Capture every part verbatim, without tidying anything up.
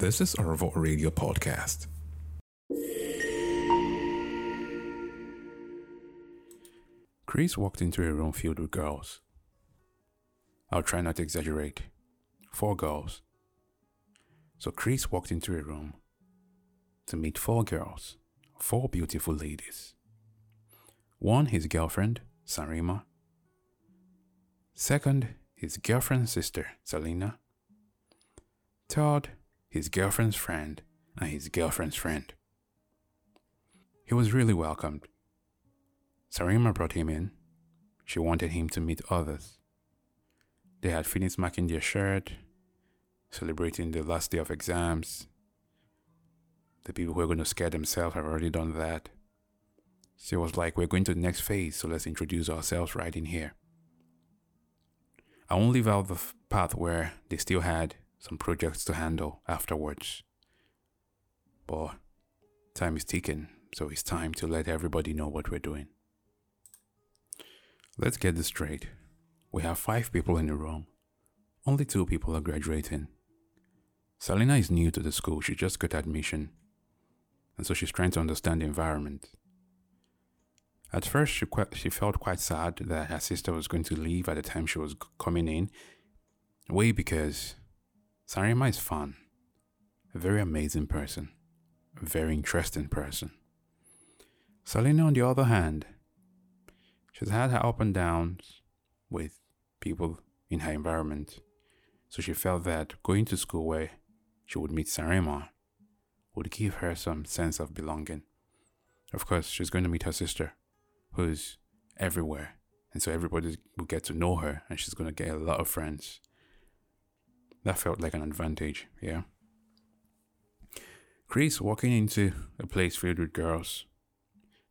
This is Orville Radio Podcast. Chris walked into a room filled with girls. I'll try not to exaggerate. Four girls. So Chris walked into a room to meet four girls, four beautiful ladies. One, his girlfriend, Sarima. Second, his girlfriend's sister, Selena. Third, his girlfriend's friend and his girlfriend's friend. He was really welcomed. Sarima brought him in. She wanted him to meet others. They had finished marking their shirt, celebrating the last day of exams. The people who were going to scare themselves have already done that. So it was like, we're going to the next phase, so let's introduce ourselves right in here. I won't leave out the f- path where they still had some projects to handle afterwards. But time is ticking, so it's time to let everybody know what we're doing. Let's get this straight. We have five people in the room. Only two people are graduating. Selena is new to the school. She just got admission. And so she's trying to understand the environment. At first, she qu- she felt quite sad that her sister was going to leave at the time she was coming in. Way because Sarima is fun. A very amazing person. A very interesting person. Selena, on the other hand, she's had her up and downs with people in her environment. So she felt that going to school where she would meet Sarima would give her some sense of belonging. Of course, she's going to meet her sister, who's everywhere. And so everybody will get to know her, and she's going to get a lot of friends. That felt like an advantage, yeah. Chris, walking into a place filled with girls,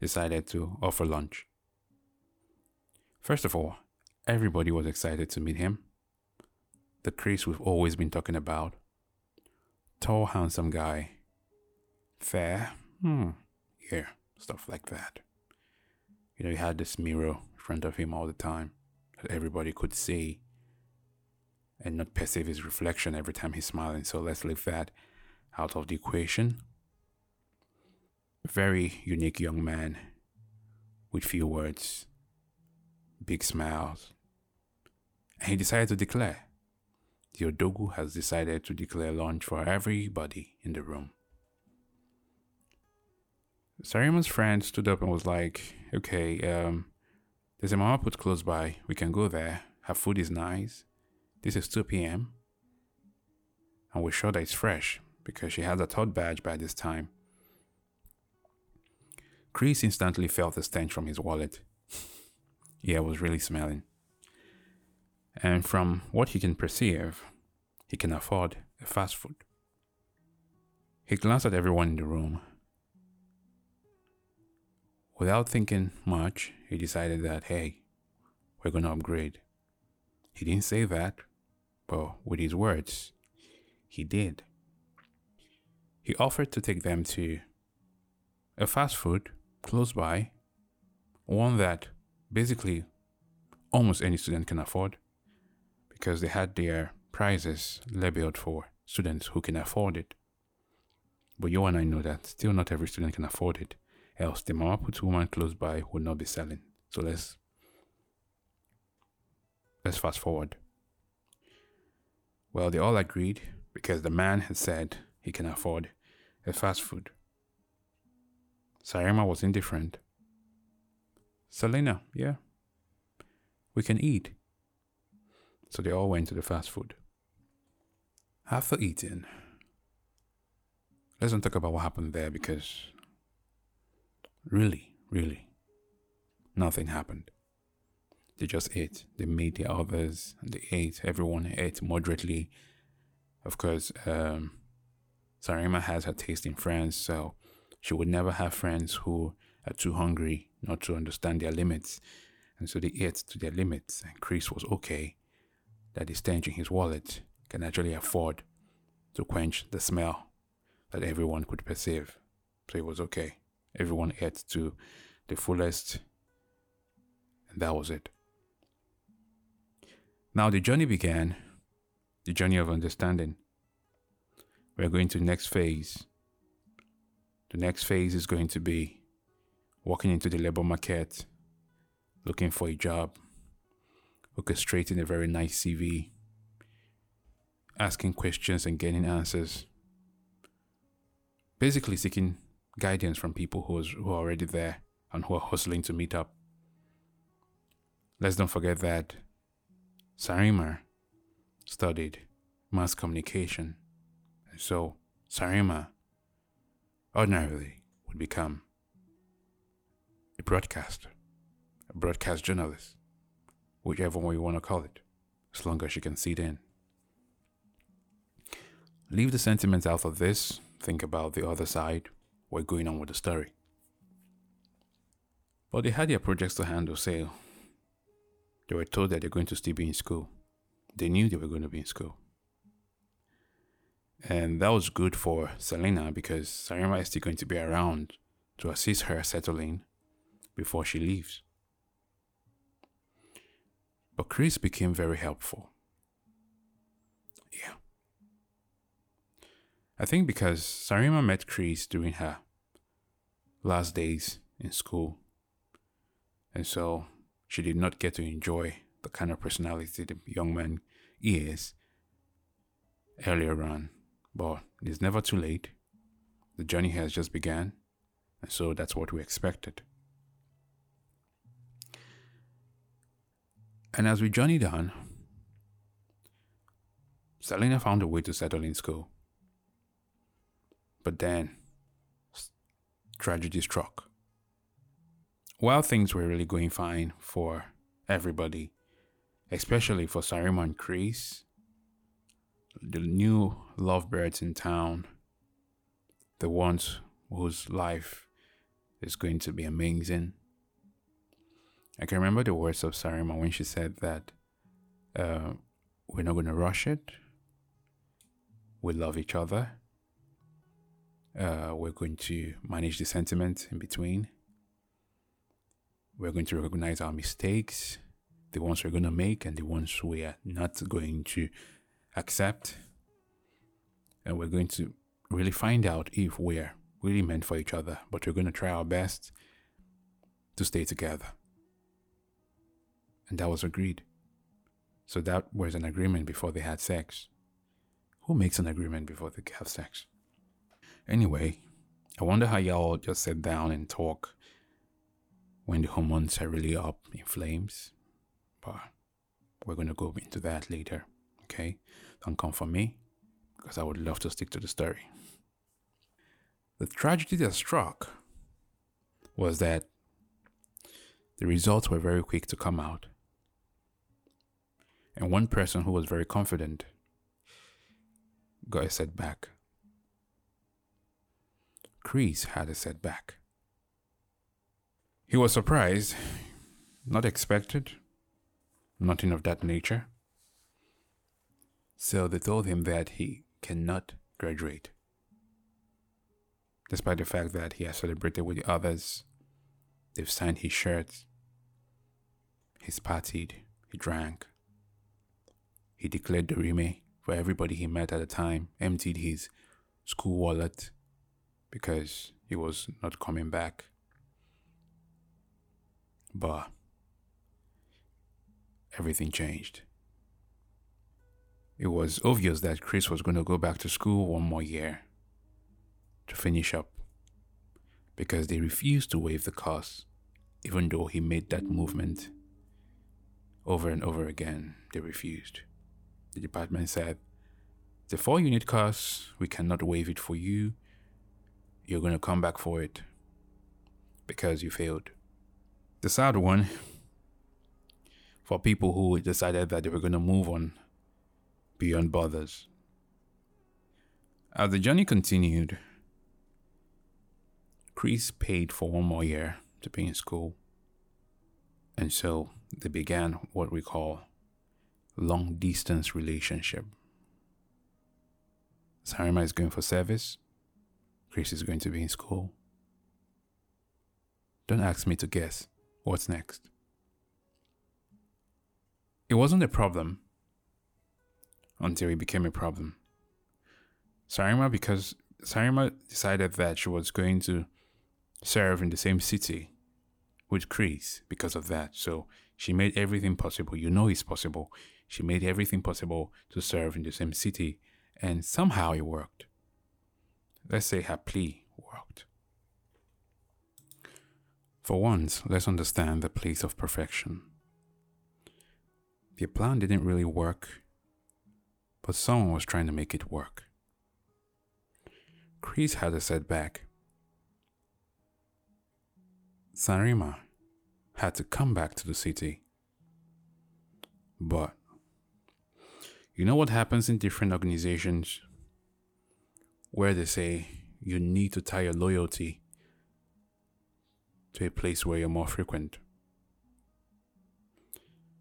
decided to offer lunch. First of all, everybody was excited to meet him. The Chris we've always been talking about. Tall, handsome guy. Fair. Hmm. Yeah, stuff like that. You know, he had this mirror in front of him all the time that everybody could see and not perceive his reflection every time he's smiling. So let's leave that out of the equation. Very unique young man with few words, big smiles. And he decided to declare. The Odogu has decided to declare lunch for everybody in the room. Sarima's friend stood up and was like, okay, um, there's a mama put close by. We can go there. Her food is nice. This is two p.m. and we're sure that it's fresh because she has a third badge by this time. Chris instantly felt the stench from his wallet. Yeah, it was really smelling. And from what he can perceive, he can afford a fast food. He glanced at everyone in the room. Without thinking much, he decided that, hey, we're going to upgrade. He didn't say that, but with his words, he did. He offered to take them to a fast food close by, one that basically almost any student can afford because they had their prices labeled for students who can afford it. But you and I know that still not every student can afford it, else the mama put woman close by would not be selling. So let's let's fast forward. Well, they all agreed because the man had said he can afford a fast food. Sarima was indifferent. Selena, yeah, we can eat. So they all went to the fast food. After eating, let's not talk about what happened there because really, really, nothing happened. They just ate. They made the others. And they ate. Everyone ate moderately. Of course, um, Sarima has her taste in friends, so she would never have friends who are too hungry not to understand their limits. And so they ate to their limits. And Chris was okay that the stench in his wallet can actually afford to quench the smell that everyone could perceive. So it was okay. Everyone ate to the fullest. And that was it. Now the journey began, the journey of understanding. we're going to the next phase. The next phase is going to be walking into the labor market, looking for a job, orchestrating a very nice C V, asking questions and getting answers. Basically seeking guidance from people who, is, who are already there and who are hustling to meet up. Let's not forget that Sarima studied mass communication. So Sarima ordinarily would become a broadcaster, a broadcast journalist, whichever one you want to call it, as long as you can see it in. Leave the sentiments out of this. Think about the other side. What's going on with the story? But they had their projects to handle, say. They were told that they're going to still be in school. They knew they were going to be in school. And that was good for Selena because Sarima is still going to be around to assist her settling before she leaves. But Chris became very helpful. Yeah. I think because Sarima met Chris during her last days in school. And so she did not get to enjoy the kind of personality the young man is earlier on. But it's never too late. The journey has just begun. And so that's what we expected. And as we journeyed on, Selena found a way to settle in school. But then, tragedy struck. While things were really going fine for everybody, especially for Sarima and Chris, the new lovebirds in town, the ones whose life is going to be amazing. I can remember the words of Sarima when she said that uh, we're not going to rush it. We love each other. Uh, we're going to manage the sentiment in between. We're going to recognize our mistakes, the ones we're going to make and the ones we are not going to accept. And we're going to really find out if we're really meant for each other, but we're going to try our best to stay together. And that was agreed. So that was an agreement before they had sex. Who makes an agreement before they have sex? Anyway, I wonder how y'all just sit down and talk when the hormones are really up in flames. But we're going to go into that later, okay? Don't come for me, because I would love to stick to the story. The tragedy that struck was that the results were very quick to come out. And one person who was very confident got a setback. Chris had a setback. He was surprised, not expected, nothing of that nature. So they told him that he cannot graduate, despite the fact that he has celebrated with the others. They've signed his shirts. He's partied. He drank. He declared Dorime for everybody he met at the time, emptied his school wallet, because he was not coming back. But everything changed. It was obvious that Chris was going to go back to school one more year to finish up, because they refused to waive the cost, even though he made that movement over and over again. They refused. The department said, the four unit cost, we cannot waive it for you. You're going to come back for it because you failed. The sad one for people who decided that they were going to move on beyond bothers. As the journey continued, Chris paid for one more year to be in school. And so they began what we call long distance relationship. Sarima is going for service. Chris is going to be in school. Don't ask me to guess what's next. It wasn't a problem until it became a problem. Sarima because Sarima decided that she was going to serve in the same city with Chris because of that. So she made everything possible. You know it's possible. She made everything possible to serve in the same city, and somehow it worked. Let's say her plea worked. For once, let's understand the place of perfection. The plan didn't really work, but someone was trying to make it work. Chris had a setback. Sarima had to come back to the city. But you know what happens in different organizations where they say you need to tie your loyalty to a place where you're more frequent?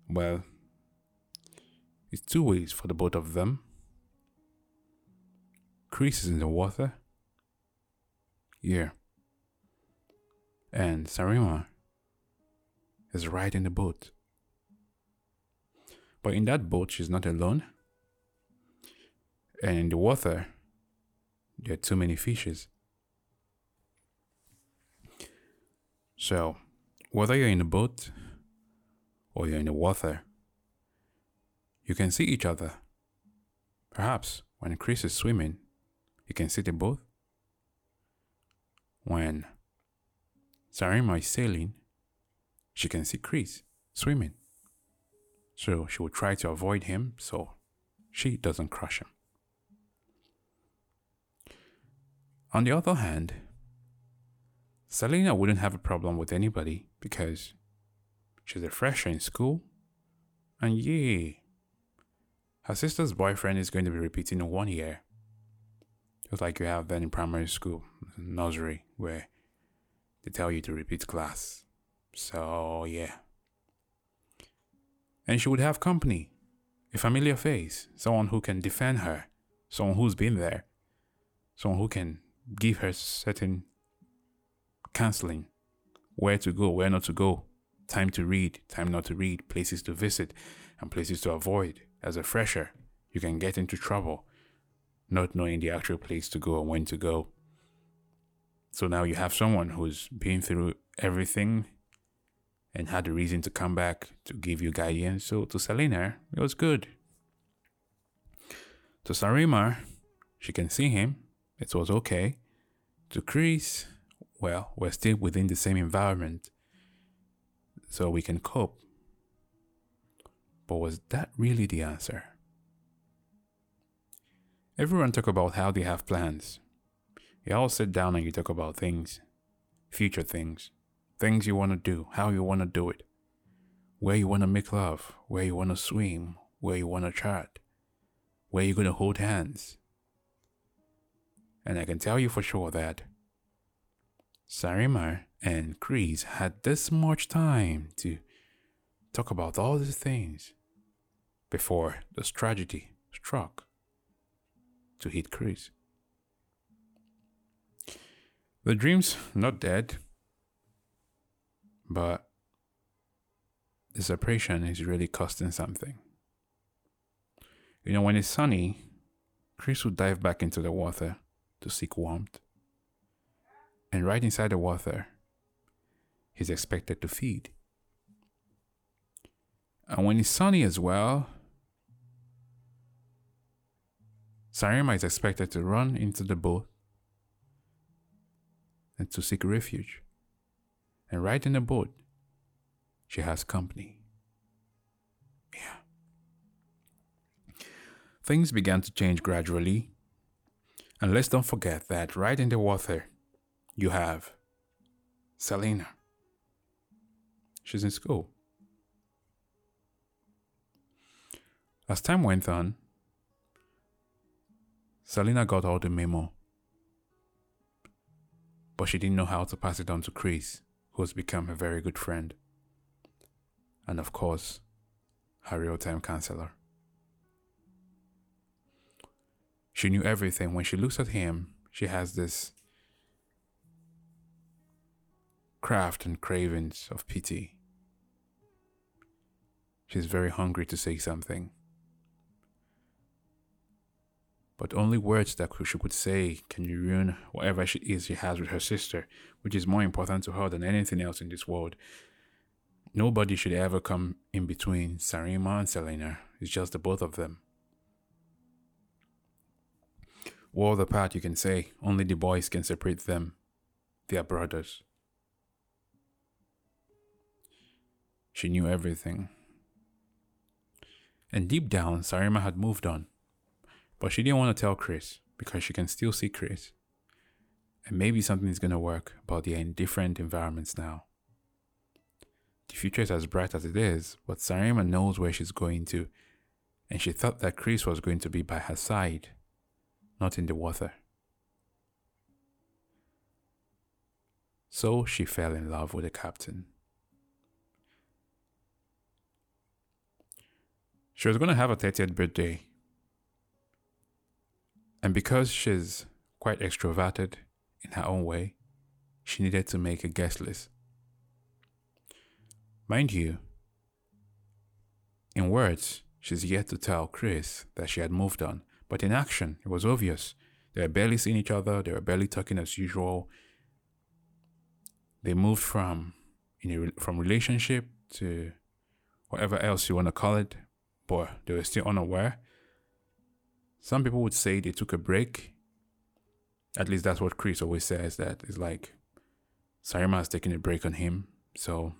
Well, it's two ways for the both of them. Chris is in the water. Yeah. And Sarima is riding the boat. But in that boat, she's not alone. And in the water, there are too many fishes. So, whether you're in a boat or you're in the water, you can see each other. Perhaps when Chris is swimming, you can see the boat. When Sarima is sailing, she can see Chris swimming. So she will try to avoid him so she doesn't crush him. On the other hand, Selena wouldn't have a problem with anybody because she's a fresher in school, and yay, her sister's boyfriend is going to be repeating in one year. Just like you have then in primary school, nursery, where they tell you to repeat class. So, yeah. And she would have company, a familiar face, someone who can defend her, someone who's been there, someone who can give her certain counseling, where to go, where not to go, time to read, time not to read, places to visit, and places to avoid. As a fresher, you can get into trouble, not knowing the actual place to go and when to go. So now you have someone who's been through everything and had a reason to come back to give you guidance. So to Selena, it was good. To Sarima, she can see him. It was okay. To Chris, well, we're still within the same environment, so we can cope. But was that really the answer? Everyone talk about how they have plans. You all sit down and you talk about things, future things, things you want to do, how you want to do it, where you want to make love, where you want to swim, where you want to chat, where you're going to hold hands. And I can tell you for sure that Sarima and Chris had this much time to talk about all these things before this tragedy struck to hit Chris. The dream's not dead, but the separation is really costing something. You know, when it's sunny, Chris would dive back into the water to seek warmth. And right inside the water, he's expected to feed. And when it's sunny as well, Sarima is expected to run into the boat and to seek refuge. And right in the boat, she has company. Yeah. Things began to change gradually. And let's don't forget that right in the water, you have Selena. She's in school. As time went on, Selena got all the memo. But she didn't know how to pass it on to Chris, who has become a very good friend. And of course, her real-time counselor. She knew everything. When she looks at him, she has this craft and cravings of pity. She's very hungry to say something. but only words that she could say can ruin whatever she is she has with her sister, which is more important to her than anything else in this world. Nobody should ever come in between Sarima and Selena. It's just the both of them. World apart, you can say. Only the boys can separate them. They are brothers. She knew everything. And deep down, Sarima had moved on. But she didn't want to tell Chris, because she can still see Chris. And maybe something is going to work about their different environments now. The future is as bright as it is, but Sarima knows where she's going to, and she thought that Chris was going to be by her side, not in the water. So she fell in love with the captain. She was going to have her thirtieth birthday. And because she's quite extroverted in her own way, she needed to make a guest list. Mind you, in words, she's yet to tell Chris that she had moved on. But in action, it was obvious. They were barely seeing each other. They were barely talking as usual. They moved from in a, from relationship to whatever else you want to call it, but they were still unaware. Some people would say they took a break. At least that's what Chris always says, that it's like Sarima has taken a break on him, so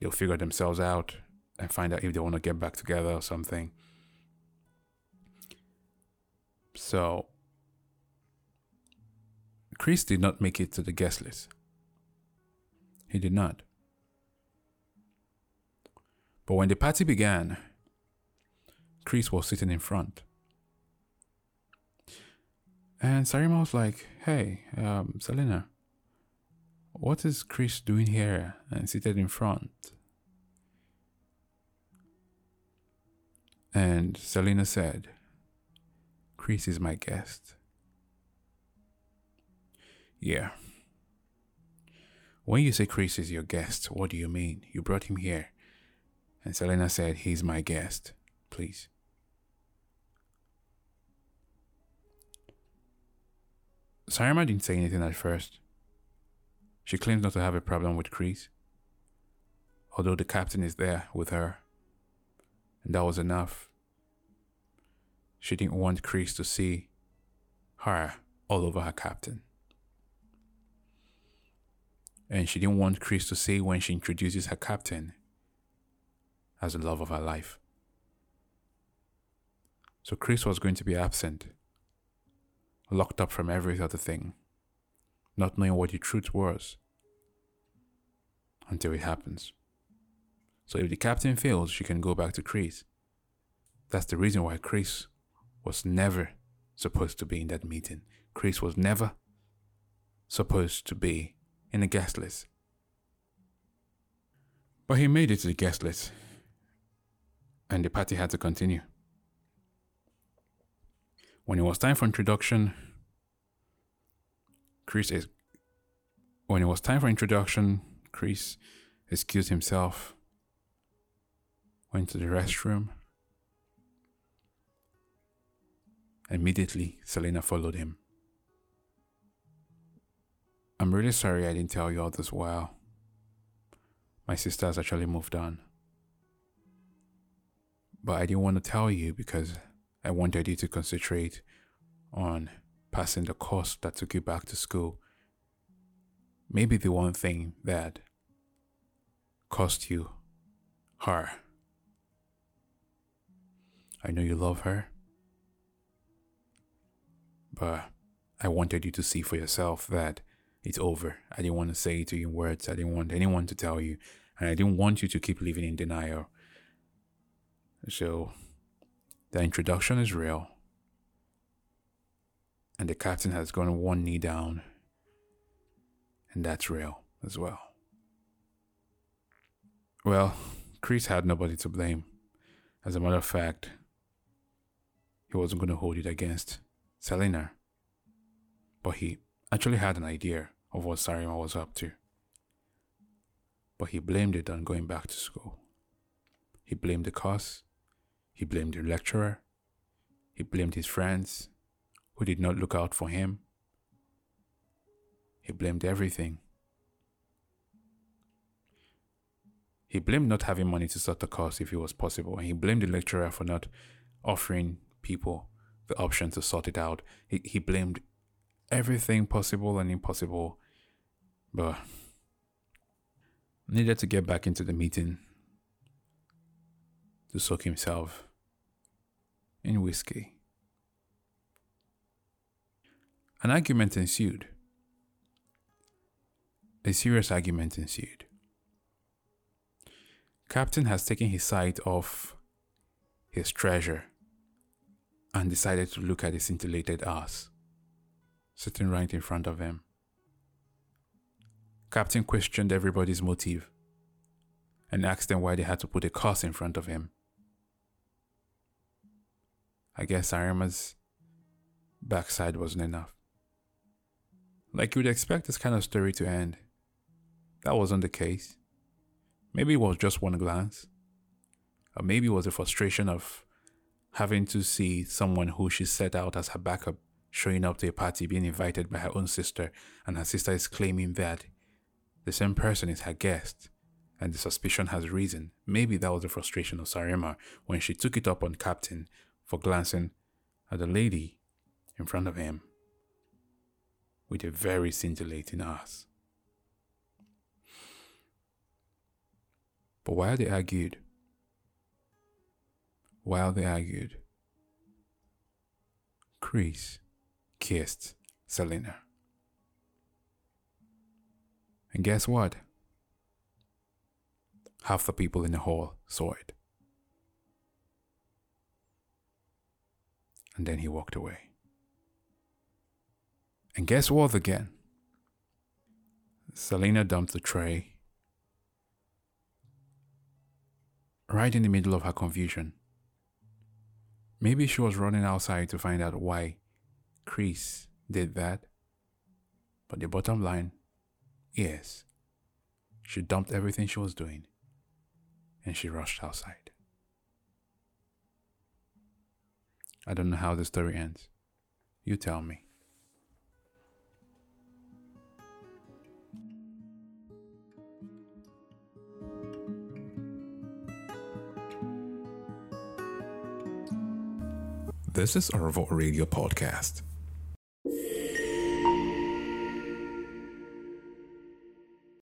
they'll figure themselves out and find out if they want to get back together or something. So, Chris did not make it to the guest list. He did not. But when the party began, Chris was sitting in front. And Sarima was like, hey, um, Selena, what is Chris doing here and seated in front? And Selena said, Chris is my guest. Yeah. When you say Chris is your guest, what do you mean? You brought him here. And Selena said, he's my guest, please. Sarima didn't say anything at first. She claims not to have a problem with Chris, although the captain is there with her. And that was enough. She didn't want Chris to see her all over her captain. And she didn't want Chris to see when she introduces her captain as the love of her life. So Chris was going to be absent, locked up from every other thing, not knowing what the truth was until it happens. So if the captain fails, she can go back to Chris. That's the reason why Chris was never supposed to be in that meeting. Chris was never supposed to be in the guest list. But he made it to the guest list, and the party had to continue. When it was time for introduction, Chris is. When it was time for introduction, Chris excused himself, went to the restroom. Immediately, Selena followed him. I'm really sorry I didn't tell you all this while. My sister has actually moved on. But I didn't want to tell you because I wanted you to concentrate on passing the course that took you back to school. Maybe the one thing that cost you her. I know you love her, but I wanted you to see for yourself that it's over. I didn't want to say it to you in words. I didn't want anyone to tell you, and I didn't want you to keep living in denial. So the introduction is real. And the captain has gone one knee down. And that's real as well. Well, Chris had nobody to blame. As a matter of fact, he wasn't going to hold it against Selena. But he actually had an idea of what Sarima was up to. But he blamed it on going back to school. He blamed the cause. He blamed the lecturer. He blamed his friends who did not look out for him. He blamed everything. He blamed not having money to sort the course if it was possible. He blamed the lecturer for not offering people the option to sort it out. He, he blamed everything possible and impossible. But needed to get back into the meeting to soak himself in whiskey. An argument ensued. A serious argument ensued. Captain has taken his sight off his treasure and decided to look at the scintillated ass sitting right in front of him. Captain questioned everybody's motive and asked them why they had to put a curse in front of him. I guess Arima's backside wasn't enough. Like you would expect this kind of story to end. That wasn't the case. Maybe it was just one glance. Or maybe it was the frustration of having to see someone who she set out as her backup showing up to a party being invited by her own sister, and her sister is claiming that the same person is her guest and the suspicion has risen. Maybe that was the frustration of Sarima when she took it up on Captain for glancing at the lady in front of him with a very scintillating ass. But while they argued, while they argued, Chris kissed Selena. And guess what? Half the people in the hall saw it. And then he walked away. And guess what again? Selena dumped the tray right in the middle of her confusion. Maybe she was running outside to find out why Chris did that. But the bottom line, yes, she dumped everything she was doing and she rushed outside. I don't know how the story ends. You tell me. This is Orville Radio Podcast.